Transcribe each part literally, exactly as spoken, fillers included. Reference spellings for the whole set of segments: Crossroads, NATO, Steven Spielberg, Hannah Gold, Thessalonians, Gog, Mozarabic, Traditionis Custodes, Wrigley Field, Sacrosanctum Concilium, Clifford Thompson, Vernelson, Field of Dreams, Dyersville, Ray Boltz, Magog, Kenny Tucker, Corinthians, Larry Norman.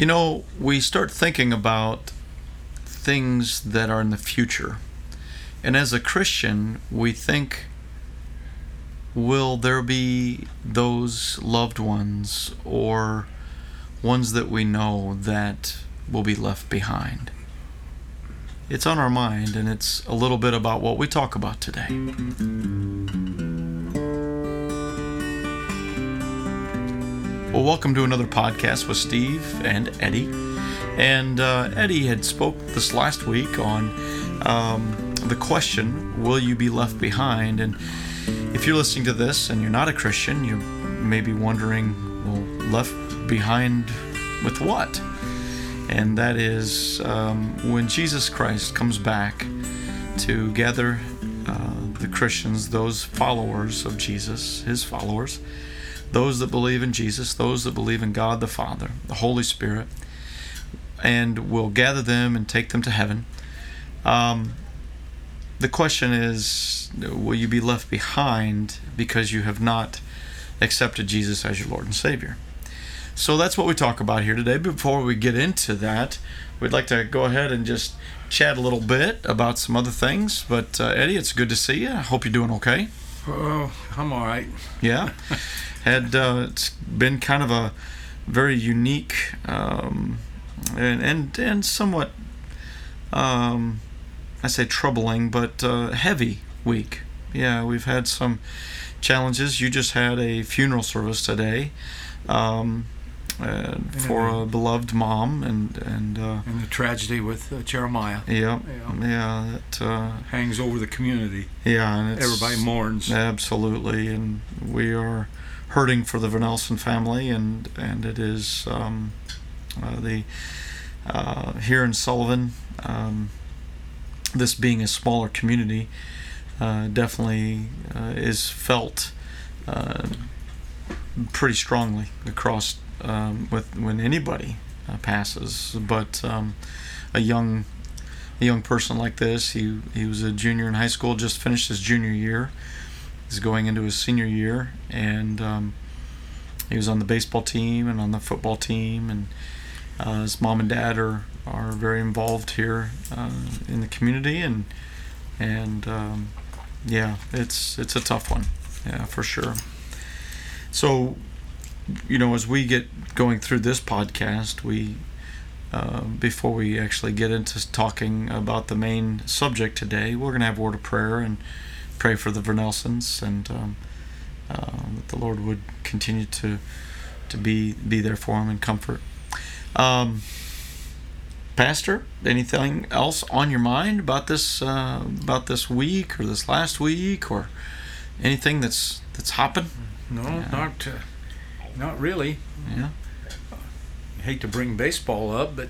You know, we start thinking about things that are in the future. And as a Christian, we think, will there be those loved ones or ones that we know that will be left behind? It's on our mind, and it's a little bit about what we talk about today. Well, welcome to another podcast with Steve and Eddie. And uh, Eddie had spoke this last week on um, the question, will you be left behind? And if you're listening to this and you're not a Christian, you may be wondering, well, left behind with what? And that is um, when Jesus Christ comes back to gather uh, the Christians, those followers of Jesus, his followers, those that believe in Jesus, those that believe in God the Father, the Holy Spirit, and will gather them and take them to heaven. Um, the question is, will you be left behind because you have not accepted Jesus as your Lord and Savior? So that's what we talk about here today. Before we get into that, we'd like to go ahead and just chat a little bit about some other things. But uh, Eddie, it's good to see you. I hope you're doing okay. Oh, I'm all right. Yeah. Had uh, it's been kind of a very unique um, and, and and somewhat, um, I say troubling, but uh, heavy week. Yeah, we've had some challenges. You just had a funeral service today. Um, Uh, for a beloved mom, and and, uh, and the tragedy with uh, Jeremiah. Yeah, yeah, yeah that uh, hangs over the community. Yeah, and it's, everybody mourns. Absolutely, and we are hurting for the Vernelson family, and and it is um, uh, the uh, here in Sullivan. Um, this being a smaller community, uh, definitely uh, is felt uh, pretty strongly across. Um, with when anybody uh, passes, but um, a young a young person like this, he he was a junior in high school, just finished his junior year, he's going into his senior year, and um, he was on the baseball team and on the football team, and uh, his mom and dad are, are very involved here uh, in the community, and and um, yeah, it's it's a tough one, yeah, for sure. So, you know, as we get going through this podcast, we uh, before we actually get into talking about the main subject today, we're going to have a word of prayer and pray for the Vernelsons, and um, uh, that the Lord would continue to to be be there for them in comfort. Um, Pastor, anything else on your mind about this uh, about this week or this last week or anything that's that's happened? No, uh, not. Uh... Not really. Yeah. I hate to bring baseball up, but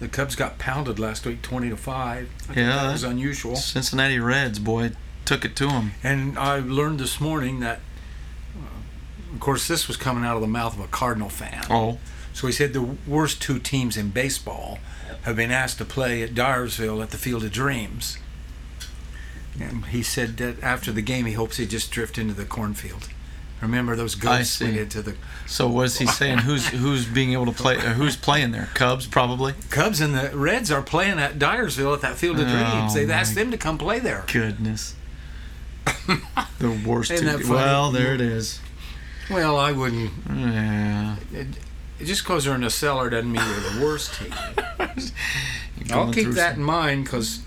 the Cubs got pounded last week, twenty to five. I yeah, that was unusual. Cincinnati Reds, boy, took it to them. And I learned this morning that, uh, of course, this was coming out of the mouth of a Cardinal fan. Oh. So he said the worst two teams in baseball have been asked to play at Dyersville at the Field of Dreams. And he said that after the game, he hopes they just drift into the cornfield. Remember those goats went into the. So what is he saying? Who's who's being able to play? Who's playing there? Cubs probably. Cubs and the Reds are playing at Dyersville at that Field of Dreams. Oh, They've asked them to come play there. Goodness. The worst. Isn't that funny? Well, there it is. Well, I wouldn't. Yeah. It, it just because they're in a cellar doesn't mean they're the worst team. I'll keep that some... in mind, because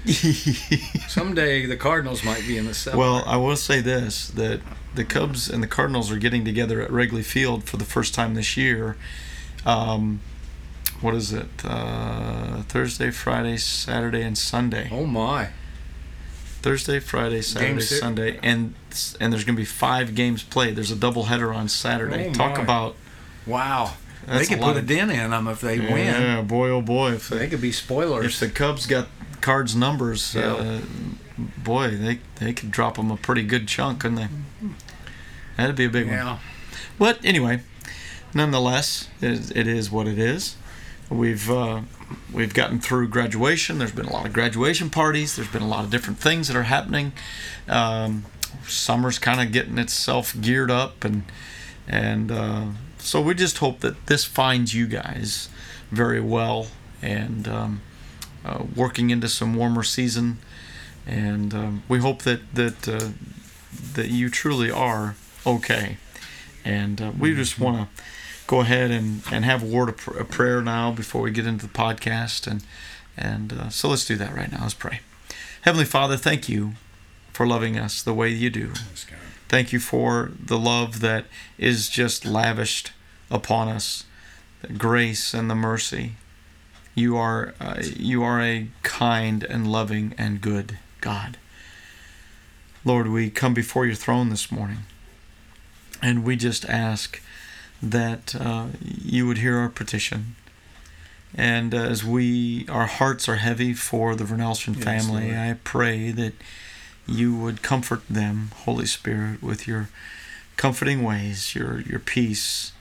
someday the Cardinals might be in the cellar. Well, I will say this, that the Cubs and the Cardinals are getting together at Wrigley Field for the first time this year. Um, what is it? Uh, Thursday, Friday, Saturday, and Sunday. Oh, my. Thursday, Friday, Saturday, Sunday. And and there's going to be five games played. There's a doubleheader on Saturday. Oh, Talk my. about... Wow. They could a put of, a dent in them if they yeah, win. Yeah, boy, oh, boy. If they, they could be spoilers. If the Cubs got Cards' numbers, yeah. uh, boy, they they could drop them a pretty good chunk, couldn't they? That'd be a big yeah. one. But anyway, nonetheless, it, it is what it is. We've uh, we've gotten through graduation. There's been a lot of graduation parties. There's been a lot of different things that are happening. Um, summer's kind of getting itself geared up, and and uh, So we just hope that this finds you guys very well and um, uh, working into some warmer season. And um, we hope that that uh, that you truly are okay. And uh, we just want to go ahead and, and have a word of pr- a prayer now before we get into the podcast. And, and uh, so let's do that right now. Let's pray. Heavenly Father, thank you for loving us the way you do. Thank you for the love that is just lavished upon us, the grace and the mercy. You are uh, you are a kind and loving and good God. Lord, we come before your throne this morning, and we just ask that uh, you would hear our petition. And as we, our hearts are heavy for the Vernelson yes, family, Lord. I pray that you would comfort them, Holy Spirit, with your comforting ways, your your peace.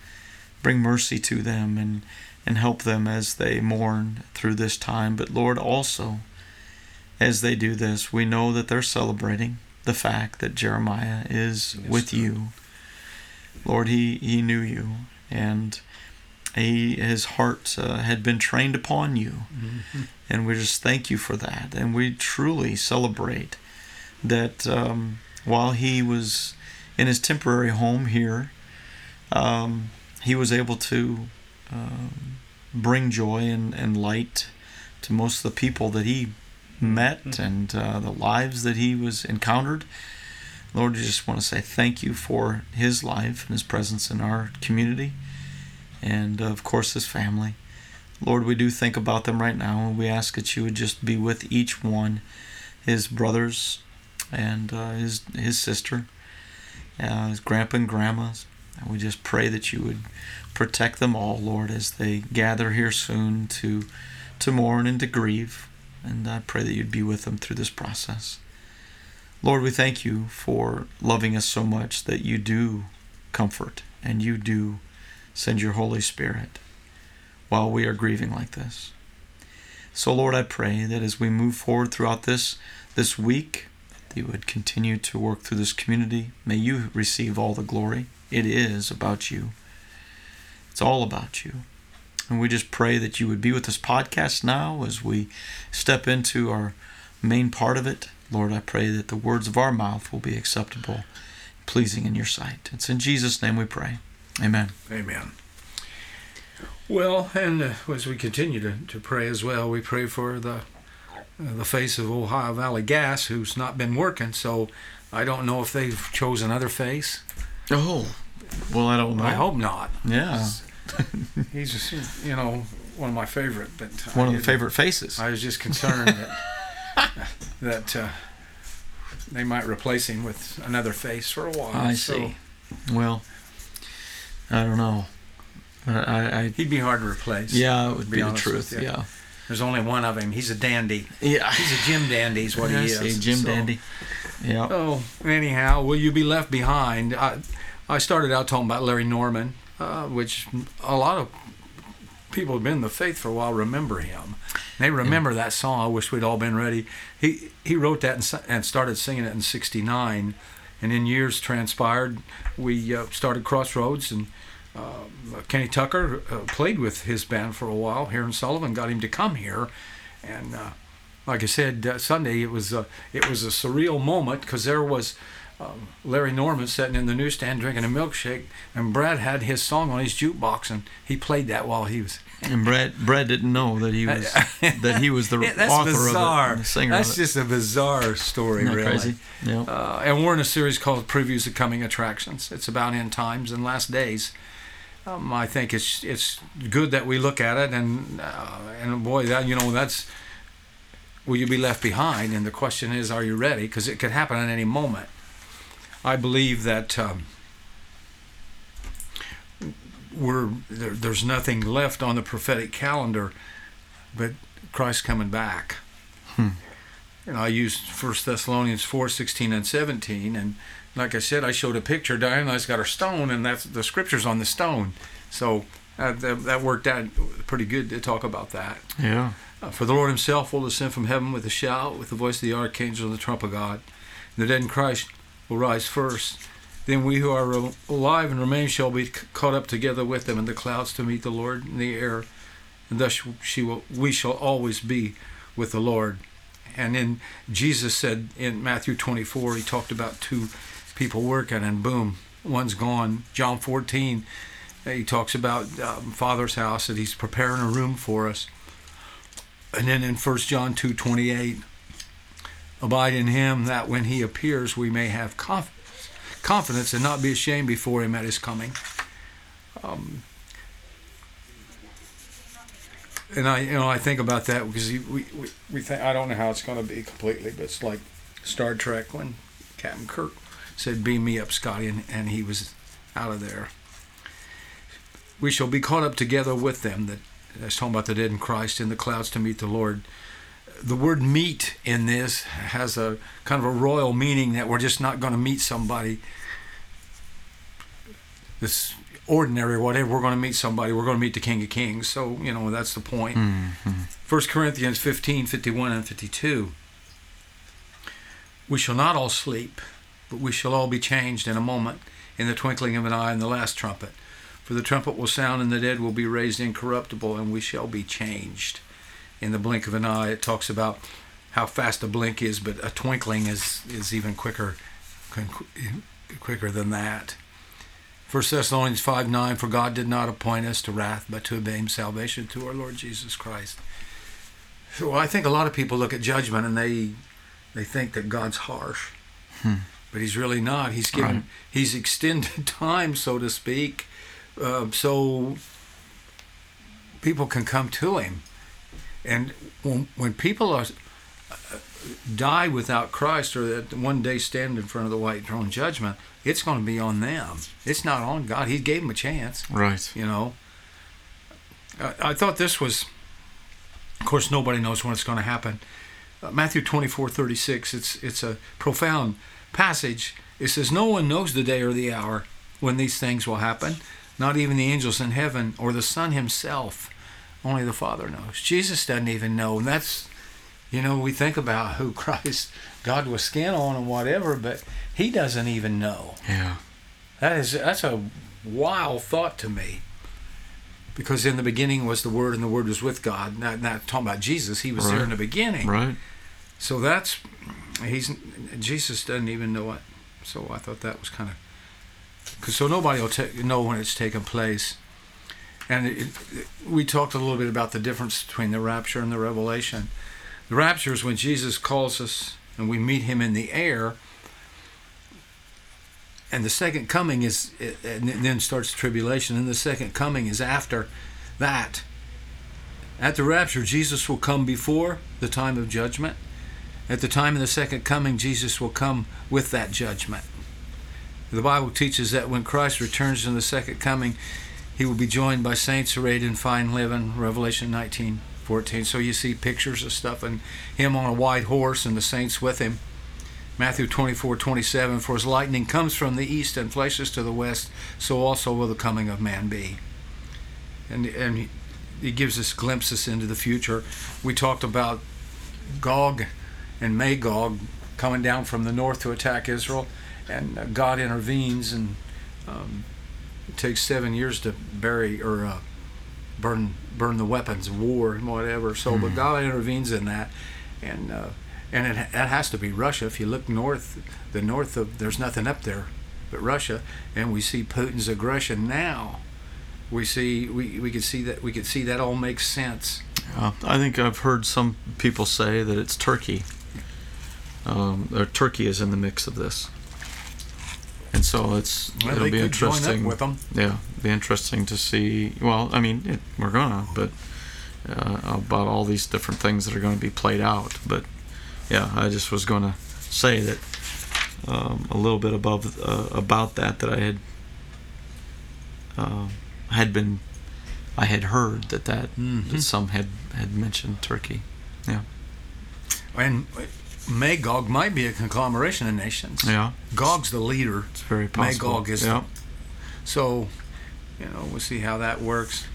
Bring mercy to them and, and help them as they mourn through this time. But Lord, also, as they do this, we know that they're celebrating the fact that Jeremiah is yes, with Lord. you. Lord, he, he knew you, and he his heart uh, had been trained upon you. Mm-hmm. And we just thank you for that. And we truly celebrate that um, while he was in his temporary home here, um, he was able to um, bring joy and, and light to most of the people that he met mm-hmm. and uh, the lives that he was encountered. Lord, I just want to say thank you for his life and his presence in our community and, of course, his family. Lord, we do think about them right now, and we ask that you would just be with each one, his brothers and uh, his his sister, uh, his grandpa and grandmas. And we just pray that you would protect them all, Lord, as they gather here soon to to mourn and to grieve. And I pray that you'd be with them through this process. Lord, we thank you for loving us so much that you do comfort and you do send your Holy Spirit while we are grieving like this. So, Lord, I pray that as we move forward throughout this this week, that you would continue to work through this community. May you receive all the glory. It is about you. It's all about you. And we just pray that you would be with this podcast now as we step into our main part of it. Lord, I pray that the words of our mouth will be acceptable, pleasing in your sight. It's in Jesus' name we pray. Amen. Amen. Well, and uh, as we continue to, to pray as well, we pray for the, uh, the face of Ohio Valley Gas, who's not been working, so I don't know if they've chosen another face. Oh, well, I don't know. I hope not. Yeah. He's, just, you know, one of my favorite. But one I of the favorite faces. I was just concerned that... that uh, they might replace him with another face for a while. I so. see. Well, I don't know. I, I He'd be hard to replace. Yeah, it would be, be the truth. Yeah. There's only one of him. He's a dandy. Yeah. He's a gym dandy is what I he see. is. Gym so, dandy. Yeah. Oh, so, anyhow, will you be left behind? I, I started out talking about Larry Norman, uh, which a lot of people who've been in the faith for a while remember him. They remember yeah. that song, I Wish We'd All Been Ready. He he wrote that and, and started singing it in sixty-nine. And in years transpired, we uh, started Crossroads. And uh, Kenny Tucker uh, played with his band for a while here in Sullivan, got him to come here. And uh, like I said, uh, Sunday, it was, a, it was a surreal moment because there was um, Larry Norman sitting in the newsstand drinking a milkshake. And Brad had his song on his jukebox, and he played that while he was... And Brad, Brad didn't know that he was that he was the yeah, that's author bizarre. of it, the singer. That's of it. just a bizarre story, really. Crazy? Yeah. Uh, and we're in a series called "Previews of Coming Attractions." It's about end times and last days. Um, I think it's it's good that we look at it, and uh, and boy, that you know that's will you be left behind? And the question is, are you ready? Because it could happen at any moment. I believe that. Um, We're, there, there's nothing left on the prophetic calendar but Christ coming back. Hmm. And I used First Thessalonians four sixteen and seventeen, and like I said, I showed a picture. Diana's got her stone, and that's the scripture's on the stone. So uh, that, that worked out pretty good to talk about that. Yeah. Uh, for the Lord himself will descend from heaven with a shout, with the voice of the archangel and the trump of God. And the dead in Christ will rise first. Then we who are alive and remain shall be caught up together with them in the clouds to meet the Lord in the air. And thus she will, we shall always be with the Lord. And then Jesus said in Matthew twenty-four, he talked about two people working and boom, one's gone. John fourteen, he talks about um, Father's house, that he's preparing a room for us. And then in First John two twenty-eight, abide in him that when he appears we may have confidence. confidence and not be ashamed before him at his coming. Um, and I, you know, I think about that because we, we, we think, I don't know how it's going to be completely, but it's like Star Trek when Captain Kirk said, beam me up, Scotty, and, and he was out of there. We shall be caught up together with them. That, that's talking about the dead in Christ in the clouds to meet the Lord. The word meet in this has a kind of a royal meaning that we're just not going to meet somebody this ordinary or whatever. We're going to meet somebody. We're going to meet the King of Kings. So, you know, that's the point. Mm-hmm. First Corinthians fifteen, fifty-one and fifty-two. We shall not all sleep, but we shall all be changed in a moment, in the twinkling of an eye, in the last trumpet. For the trumpet will sound and the dead will be raised incorruptible, and we shall be changed. In the blink of an eye, it talks about how fast a blink is, but a twinkling is, is even quicker quicker than that. First Thessalonians five nine, for God did not appoint us to wrath, but to obtain salvation through our Lord Jesus Christ. So I think a lot of people look at judgment and they they think that God's harsh, hmm. but he's really not. He's given, right. He's extended time, so to speak, uh, so people can come to him. And when, when people are, uh, die without Christ, or that one day stand in front of the white throne judgment, it's going to be on them. It's not on God. He gave them a chance. Right. You know. I, I thought this was, of course, nobody knows when it's going to happen. Uh, Matthew twenty-four thirty-six. It's it's a profound passage. It says, "No one knows the day or the hour when these things will happen, not even the angels in heaven or the Son himself. Only the Father knows." Jesus doesn't even know. And that's, you know, we think about who Christ, God was skin on and whatever, but he doesn't even know. Yeah. That is, that's a wild thought to me. Because in the beginning was the Word, and the Word was with God. Not, not talking about Jesus. He was right there in the beginning. Right. So that's, he's, Jesus doesn't even know it. So I thought that was kind of, 'cause so nobody will t- know when it's taking place. And it, it, we talked a little bit about the difference between the rapture and the revelation. The rapture is when Jesus calls us and we meet him in the air. And the second coming is, and then starts the tribulation. And the second coming is after that. At the rapture, Jesus will come before the time of judgment. At the time of the second coming, Jesus will come with that judgment. The Bible teaches that when Christ returns in the second coming, he will be joined by saints arrayed in fine linen, Revelation nineteen fourteen. So you see pictures of stuff and him on a white horse and the saints with him. Matthew twenty-four twenty-seven, for as lightning comes from the east and flashes to the west, so also will the coming of man be. And and he gives us glimpses into the future. We talked about Gog and Magog coming down from the north to attack Israel, and God intervenes and um, it takes seven years to bury or uh, burn burn the weapons of war and whatever. So, mm. but God intervenes in that, and uh, and it, it has to be Russia. If you look north, the north of there's nothing up there, but Russia, and we see Putin's aggression now. We see we, we could see that we could see that all makes sense. Uh, I think I've heard some people say that it's Turkey. Um, or Turkey is in the mix of this. And so it's well, it'll be interesting. With them. Yeah, be interesting to see. Well, I mean, it, we're gonna, but uh, about all these different things that are going to be played out. But yeah, I just was going to say that um, a little bit above uh, about that that I had uh, had been I had heard that that, mm-hmm. that some had, had mentioned Turkey. Yeah, and. Magog might be a conglomeration of nations. Yeah. Gog's the leader. It's very possible. Magog is. Yeah. The, so, you know, we'll see how that works.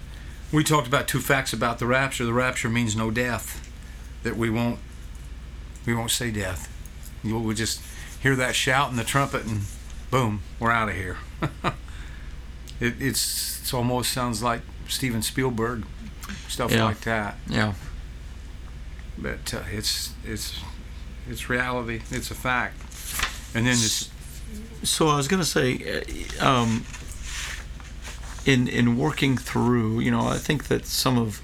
We talked about two facts about the rapture. The rapture means no death. That we won't, we won't say death. We'll just hear that shout and the trumpet, and boom, we're out of here. it it's, it's almost sounds like Steven Spielberg, stuff yeah. like that. Yeah. But uh, it's it's it's reality. It's a fact. And then it's. So I was gonna say, um, in in working through, you know, I think that some of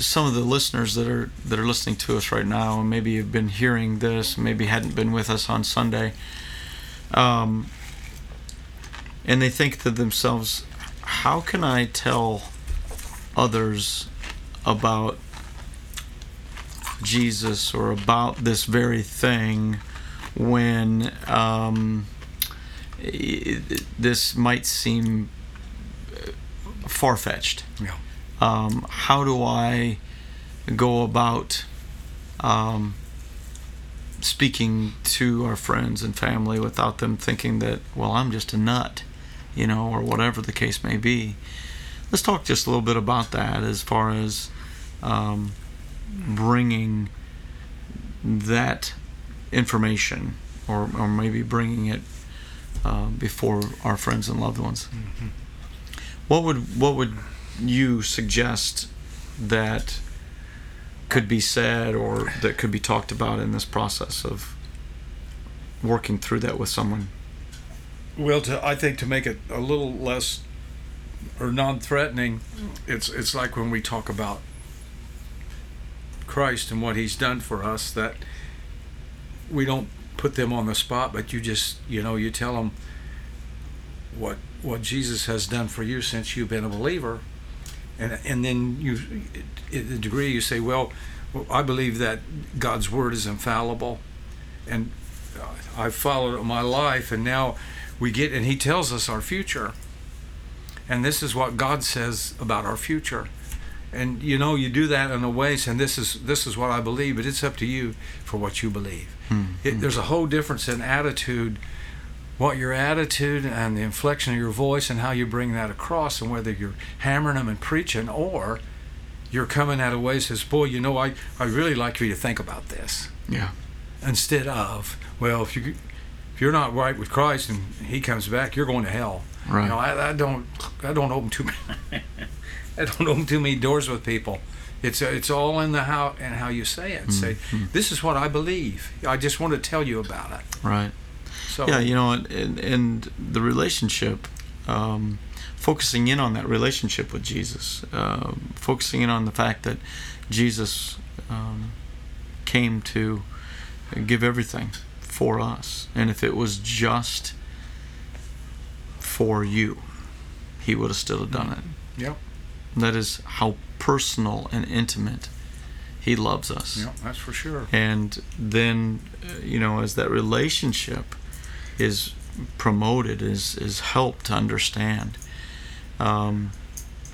some of the listeners that are that are listening to us right now, and maybe have been hearing this, maybe hadn't been with us on Sunday, um, and they think to themselves, how can I tell others about Jesus or about this very thing when um, it, this might seem far-fetched? Yeah. Um, how do I go about um, speaking to our friends and family without them thinking that, well, I'm just a nut, you know, or whatever the case may be? Let's talk just a little bit about that as far as um, bringing that information, or, or maybe bringing it uh, before our friends and loved ones. Mm-hmm. What would what would you suggest that could be said or that could be talked about in this process of working through that with someone? Well, to, I think to make it a little less or non-threatening, it's it's like when we talk about Christ and what He's done for us, that we don't put them on the spot, but you just, you know, you tell them what what Jesus has done for you since you've been a believer, and and then you, in a degree, you say, well, I believe that God's word is infallible, and I've followed it in my life, and now we get, and He tells us our future, and this is what God says about our future. And you know, you do that in a way, saying this is this is what I believe, but it's up to you for what you believe. Mm-hmm. It, there's a whole difference in attitude, what your attitude and the inflection of your voice and how you bring that across, and whether you're hammering them and preaching, or you're coming at a way that says, boy, you know, I I really like for you to think about this. Yeah. Instead of, well, if you if you're not right with Christ and He comes back, you're going to hell. Right. You know, I, I don't I don't open too many. I don't open too many doors with people. It's it's all in the how and how you say it. Mm-hmm. Say, this is what I believe. I just want to tell you about it. Right. So yeah, you know, and and the relationship, um, focusing in on that relationship with Jesus, uh, focusing in on the fact that Jesus um, came to give everything for us, and if it was just for you, He would have still have done it. Yep. That is how personal and intimate He loves us. Yeah, that's for sure. And then, you know, as that relationship is promoted, is is helped to understand, um,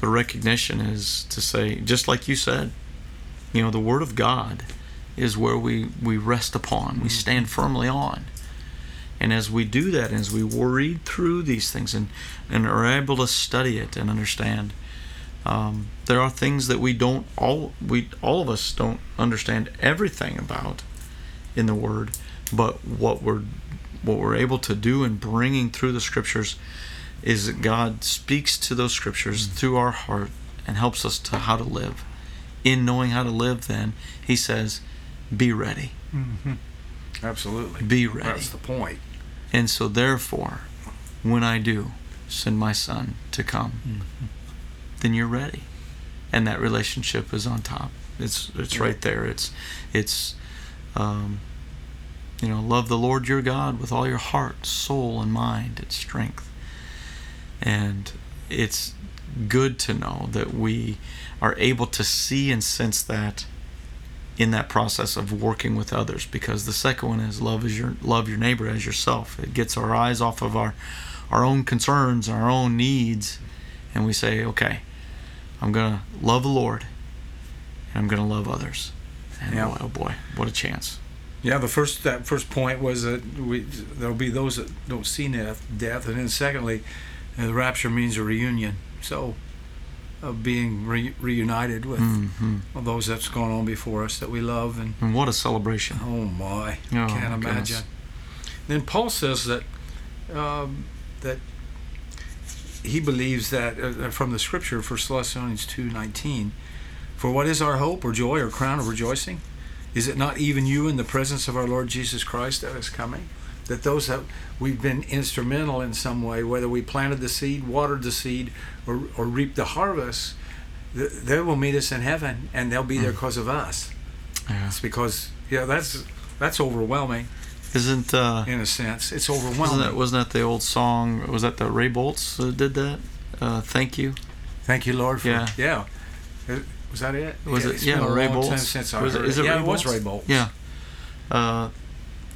the recognition is to say, just like you said, you know, the Word of God is where we, we rest upon, mm-hmm. we stand firmly on. And as we do that, as we read through these things and, and are able to study it and understand, Um, there are things that we don't all we all of us don't understand everything about in the Word, but what we're what we're able to do in bringing through the Scriptures is that God speaks to those Scriptures mm-hmm. through our heart and helps us to how to live. In knowing how to live, then He says, "Be ready." Mm-hmm. Absolutely, be ready. That's the point. And so, therefore, when I do send my Son to come. Mm-hmm. Then you're ready, and that relationship is on top. It's it's right there. It's it's, um, you know, love the Lord your God with all your heart, soul, and mind. It's strength, and it's good to know that we are able to see and sense that in that process of working with others. Because the second one is love is your love your neighbor as yourself. It gets our eyes off of our our own concerns, our own needs, and we say, okay, I'm going to love the Lord, and I'm going to love others. And yeah. boy, oh boy, what a chance. Yeah, the first that first point was that we, there'll be those that don't see death, death. And then secondly, the rapture means a reunion. So uh, being re- reunited with mm-hmm. those that's gone on before us that we love. And, and what a celebration. Oh my, oh, can't imagine. Goodness. Then Paul says that um, that he believes that uh, from the scripture, First Thessalonians two nineteen, for what is our hope or joy or crown of rejoicing? Is it not even you in the presence of our Lord Jesus Christ that is coming? That those that we've been instrumental in some way, whether we planted the seed, watered the seed, or, or reaped the harvest, th- they will meet us in heaven, and they'll be there because of us. Yeah. It's because, yeah, that's that's overwhelming. Isn't uh, in a sense, it's overwhelming. Isn't that, wasn't that the old song? Was that the Ray Boltz that did that? Uh, thank you, thank you, Lord. For, yeah, yeah. Was that it? Was yeah, it? It's yeah, been a Ray long Boltz. Time since I was heard it, is it, it. Yeah, Ray it was Ray Boltz. Yeah. Uh,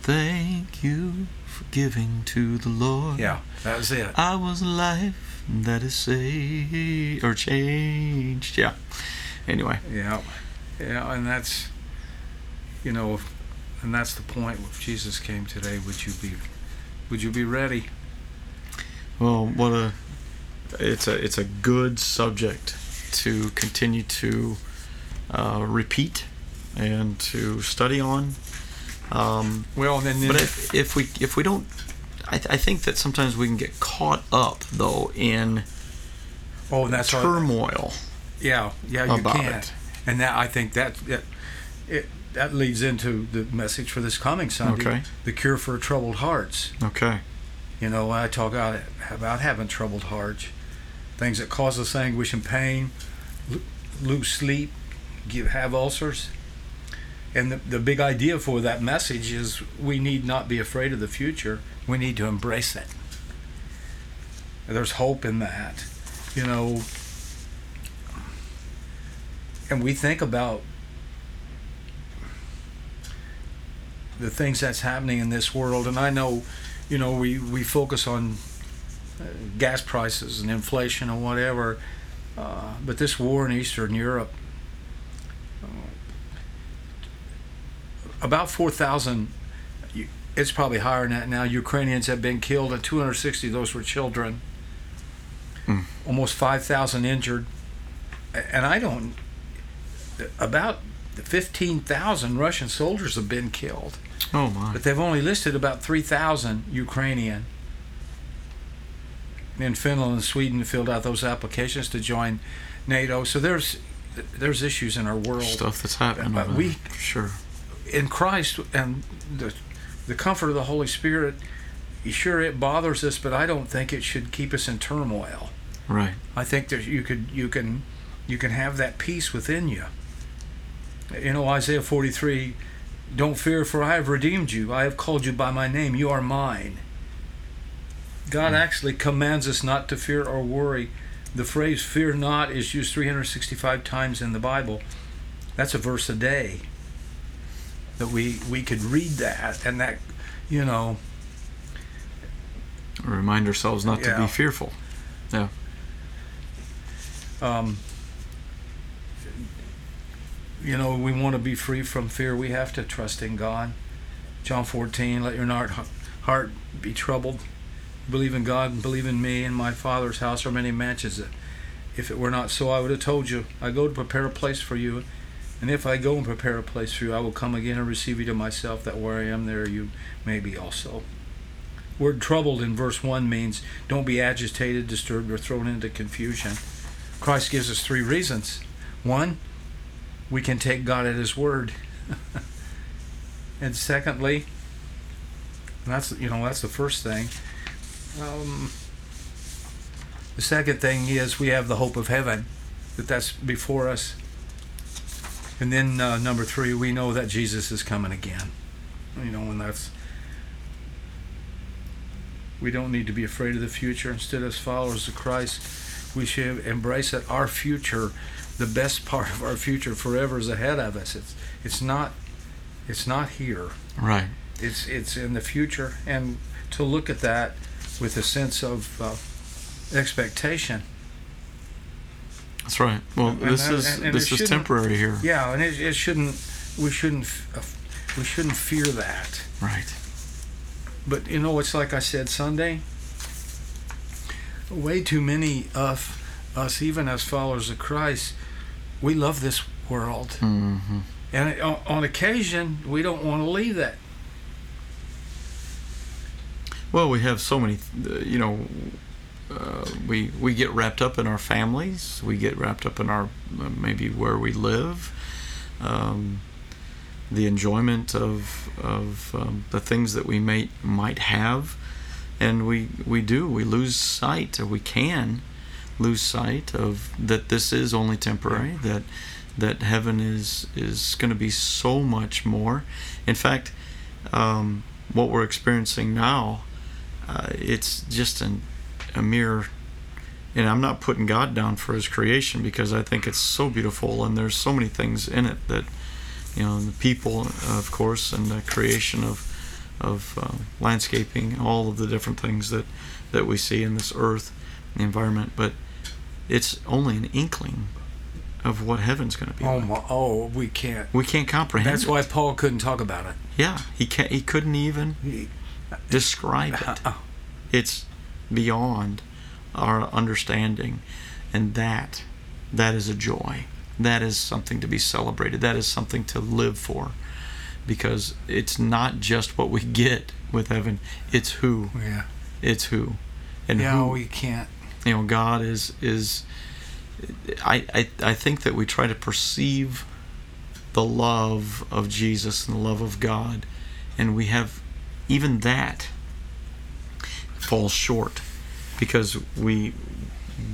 Thank you for giving to the Lord. Yeah, that was it. I was a life that is saved or changed. Yeah. Anyway. Yeah, yeah, and that's, you know, and that's the point. If Jesus came today, would you be, would you be ready? Well, what a, it's a it's a good subject to continue to uh, repeat and to study on. Um, well, then, then but if, if we if we don't, I, th- I think that sometimes we can get caught up though in oh that's turmoil. What, yeah, yeah, you can't. It. And that I think that it, it that leads into the message for this coming Sunday, okay. The cure for troubled hearts. Okay. You know, I talk about about having troubled hearts, things that cause us anguish and pain, lose sleep, give have ulcers. And the, the big idea for that message is we need not be afraid of the future. We need to embrace it. There's hope in that, you know. And we think about the things that's happening in this world. And I know, you know, we, we focus on gas prices and inflation and whatever. Uh, but this war in Eastern Europe, about four thousand, it's probably higher than that now, Ukrainians have been killed, and two hundred sixty of those were children. Mm. Almost five thousand injured. And I don't, about fifteen thousand Russian soldiers have been killed. Oh, my. But they've only listed about three thousand Ukrainian. And Finland and Sweden filled out those applications to join NATO. So there's there's issues in our world. Stuff that's happening. Uh, we, sure. In Christ and the the comfort of the Holy Spirit, sure, it bothers us, but I don't think it should keep us in turmoil. Right. I think that you could you can you can have that peace within you. You know, Isaiah forty-three, don't fear, for I have redeemed you. I have called you by my name. You are mine. God hmm. actually commands us not to fear or worry. The phrase "fear not" is used three hundred sixty-five times in the Bible. That's a verse a day. That we, we could read that and that, you know. Remind ourselves not yeah. to be fearful. Yeah. Um, you know, we want to be free from fear. We have to trust in God. John fourteen, let your not heart be troubled. Believe in God and believe in me. In my Father's house are many mansions. If it were not so, I would have told you. I go to prepare a place for you. And if I go and prepare a place for you, I will come again and receive you to myself, that where I am, there you may be also. Word troubled in verse one means don't be agitated, disturbed, or thrown into confusion. Christ gives us three reasons. One, we can take God at his word. And secondly, and that's, you know, that's the first thing. Um, the second thing is we have the hope of heaven, that that's before us. And then uh, number three, we know that Jesus is coming again. You know, and that's, we don't need to be afraid of the future. Instead, as followers of Christ, we should embrace it. Our future, the best part of our future forever is ahead of us. It's it's not it's not here. Right. It's it's in the future, and to look at that with a sense of uh, expectation. That's right. Well, and, this and, is and this is temporary here. Yeah, and it, it shouldn't. We shouldn't. We shouldn't fear that. Right. But you know, it's like I said Sunday. Way too many of us, even as followers of Christ, we love this world, mm-hmm. and on, on occasion we don't want to leave that. Well, we have so many, you know, uh, we we get wrapped up in our families. We get wrapped up in our, maybe where we live, um, the enjoyment of of um, the things that we may might have, and we we do we lose sight, or we can lose sight of that this is only temporary. That that heaven is is going to be so much more. In fact, um, what we're experiencing now. Uh, it's just an, a mere, and I'm not putting God down for His creation, because I think it's so beautiful, and there's so many things in it that, you know, the people, of course, and the creation of of uh, landscaping, all of the different things that, that we see in this earth, the environment, but it's only an inkling of what heaven's going to be. Oh, like. my, oh, we can't. We can't comprehend. That's it. Why Paul couldn't talk about it. Yeah, he can't. He couldn't even. He, describe it. It's beyond our understanding, and that that is a joy. That is something to be celebrated. That is something to live for, because it's not just what we get with heaven. It's who. Yeah. It's who. And yeah, who, we can't. You know, God is is. I I I think that we try to perceive the love of Jesus and the love of God, and we have. Even that falls short, because we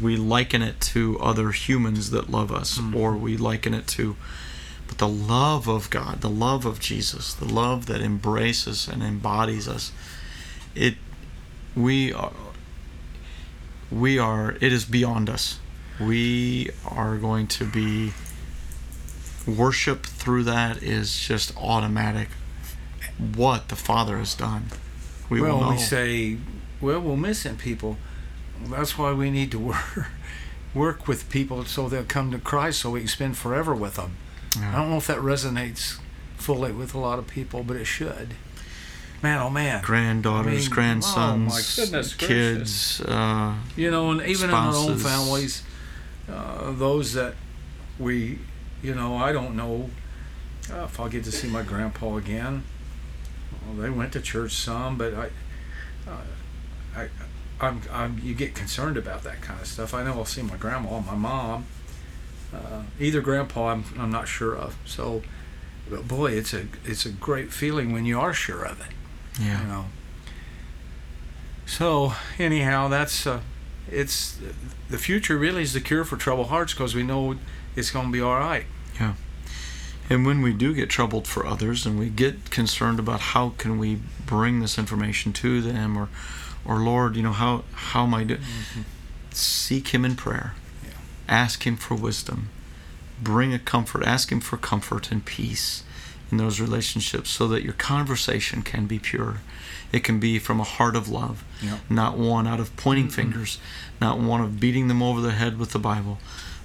we liken it to other humans that love us, mm. or we liken it to, but the love of God, the love of Jesus, the love that embraces and embodies us, it we are we are it is beyond us. We are going to be worship through that is just automatic. What the Father has done, we well, will know. We say, well, we're missing people. That's why we need to work, work with people so they'll come to Christ, so we can spend forever with them. Yeah. I don't know if that resonates fully with a lot of people, but it should. Man, oh man! Granddaughters, I mean, grandsons, oh goodness, kids. Uh, you know, and even spouses. In our own families, uh, those that we, you know, I don't know uh, if I'll get to see my grandpa again. Well, they went to church some, but I, uh, I, I'm, I'm. You get concerned about that kind of stuff. I know I'll see my grandma, and my mom, uh, either grandpa. I'm, I'm not sure of. So, but boy, it's a, it's a great feeling when you are sure of it. Yeah. You know. So anyhow, that's, uh, it's, the future really is the cure for troubled hearts, because we know it's going to be all right. Yeah. And when we do get troubled for others, and we get concerned about how can we bring this information to them, or, or Lord, you know, how how am I doing? Mm-hmm. Seek Him in prayer. Yeah. Ask Him for wisdom. Bring a comfort. Ask Him for comfort and peace in those relationships, so that your conversation can be pure. It can be from a heart of love, yeah. Not one out of pointing mm-hmm. fingers, not one of beating them over the head with the Bible,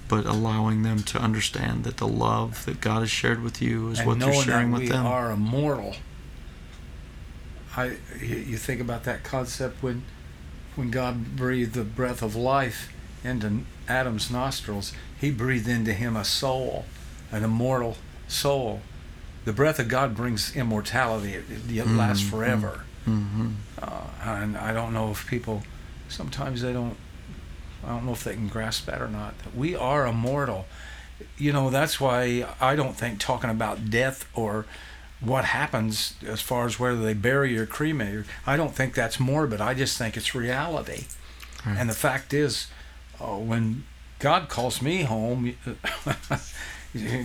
but allowing them to understand that the love that God has shared with you is and what they're sharing with them. And knowing that we are immortal. I, you think about that concept when when God breathed the breath of life into Adam's nostrils, He breathed into him a soul, an immortal soul. The breath of God brings immortality. It, it mm-hmm. lasts forever. Mm-hmm. Uh, and I don't know if people, sometimes they don't, I don't know if they can grasp that or not. We are immortal. You know, that's why I don't think talking about death or what happens as far as whether they bury or cremate, I don't think that's morbid. I just think it's reality. Right. And the fact is, oh, when God calls me home,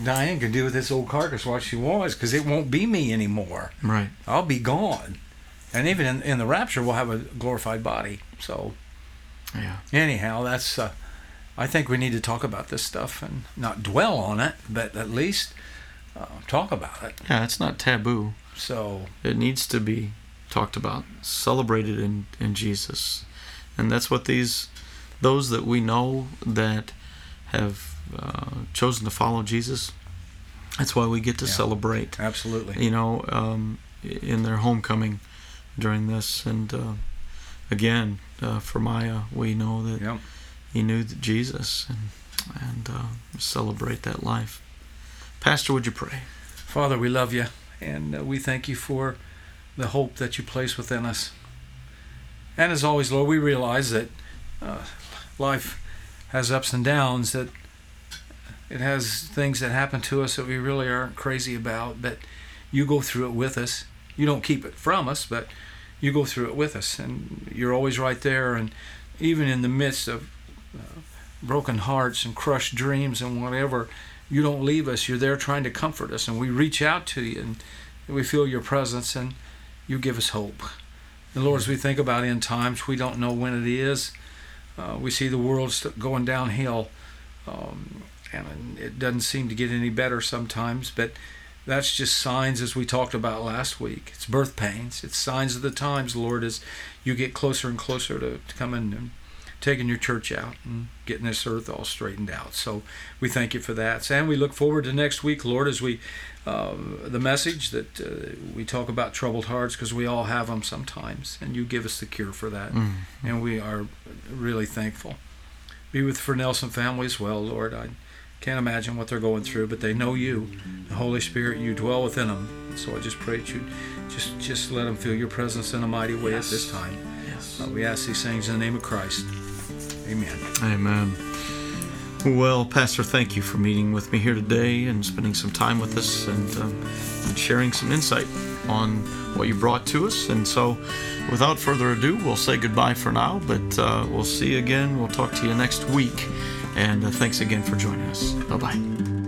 Diane can do with this old carcass what she wants, because it won't be me anymore. Right. I'll be gone. And even in, in the rapture, we'll have a glorified body. So... yeah. Anyhow, that's. Uh, I think we need to talk about this stuff and not dwell on it, but at least uh, talk about it. Yeah, it's not taboo. So it needs to be talked about, celebrated in, in Jesus, and that's what these, those that we know that have uh, chosen to follow Jesus. That's why we get to yeah, celebrate. Absolutely. You know, um, in their homecoming during this, and uh, again. Uh, for Maya, we know that yep. he knew that Jesus, and, and uh, celebrate that life. Pastor, would you pray? Father, we love you, and uh, we thank you for the hope that you place within us. And as always, Lord, we realize that uh, life has ups and downs, that it has things that happen to us that we really aren't crazy about, but you go through it with us. You don't keep it from us, but you go through it with us, and you're always right there. And even in the midst of uh, broken hearts and crushed dreams and whatever, you don't leave us. You're there trying to comfort us, and we reach out to you, and we feel your presence, and you give us hope. And Lord, as we think about end times, we don't know when it is. Uh, we see the world's going downhill, um, and it doesn't seem to get any better sometimes, but that's just signs, as we talked about last week. It's birth pains. It's signs of the times, Lord, as you get closer and closer to, to coming and taking your church out and getting this earth all straightened out. So we thank you for that. And we look forward to next week, Lord, as we, uh, the message that uh, we talk about troubled hearts, because we all have them sometimes, and you give us the cure for that. Mm-hmm. And we are really thankful. Be with the Vernelson family as well, Lord. I can't imagine what they're going through, but they know you. The Holy Spirit, you dwell within them. So I just pray that you just, just let them feel your presence in a mighty way yes. at this time. Yes. Uh, we ask these things in the name of Christ. Amen. Amen. Well, Pastor, thank you for meeting with me here today and spending some time with us and, um, and sharing some insight on what you brought to us. And so, without further ado, we'll say goodbye for now, but uh, we'll see you again. We'll talk to you next week. And uh, thanks again for joining us. Bye-bye.